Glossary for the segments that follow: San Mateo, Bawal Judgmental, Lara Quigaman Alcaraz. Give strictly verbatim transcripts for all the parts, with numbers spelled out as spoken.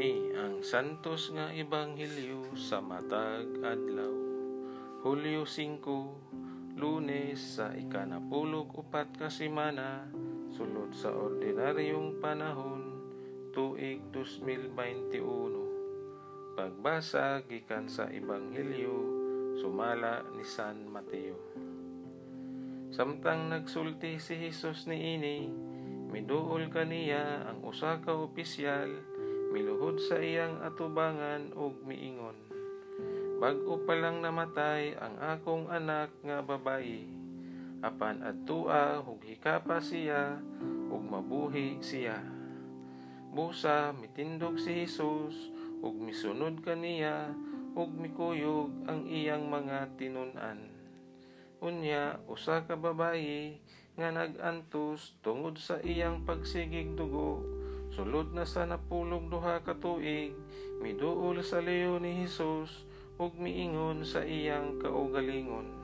Kini ang santos nga Ebanghelyo sa matag adlaw, Hulyo singko, Lunes sa ikanapulog upat ka semana, sulod sa ordinaryong panahon, tuig dalawang libo dalawampu't isa. Pagbasa gikan sa Ebanghelyo sumala ni San Mateo. Samtang nagsulti si Jesus niini, miduol kaniya ang usa ka opisyal, miluhod sa iyang atubangan ug miingon, "Bag-o pa lang namatay ang akong anak nga babayi, apan adtua hughi ka pa siya ug mabuhi siya." Busa mitindog si Jesus ug misunod kaniya ug mikuyog ang iyang mga tinun-an. Unya usa ka babayi nga nag-antos tungod sa iyang pagsigig dugo, sulod na sa napulog duha ka tuig, miduol sa liyo ni Jesus ug miingon sa iyang kaugalingon,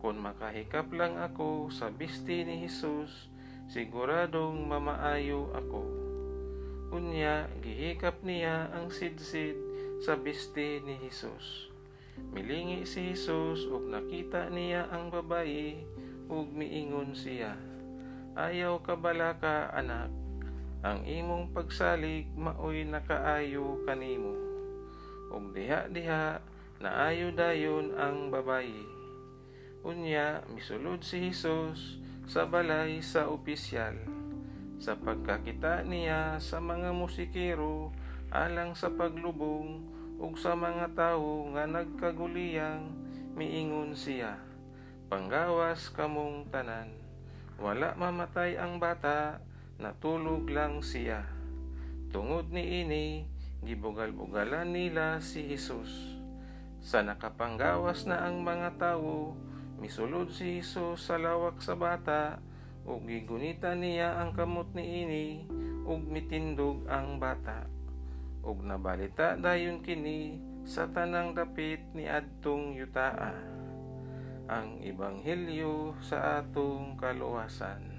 "Kung makahikap lang ako sa bisti ni Jesus, siguradong mamaayo ako." Unya gihikap niya ang sidsid sa bisti ni Jesus. Milingi si Jesus ug nakita niya ang babayi ug miingon siya, "Ayaw ka balaka, anak? Ang imong pagsalig maoy nakaayo kanimo." Ug diha-diha naayo dayon ang babayi. Unya misulod si Jesus sa balay sa opisyal, sa pagkakita niya sa mga musikero alang sa paglubong ug sa mga tawo nga nagkaguliyang, miingon siya, "Panggawas kamong tanan, wala mamatay ang bata, natulog lang siya." Tungod ni ini, gibugal-bugalan nila si Jesus. Sa nakapanggawas na ang mga tao, misulod si Jesus sa lawak sa bata, ug gigunita niya ang kamot ni ini, ug mitindog ang bata. Ug nabalita dayon kini sa tanang dapit ni adtong yutaa. Ang Ebanghelyo sa atong kaluwasan.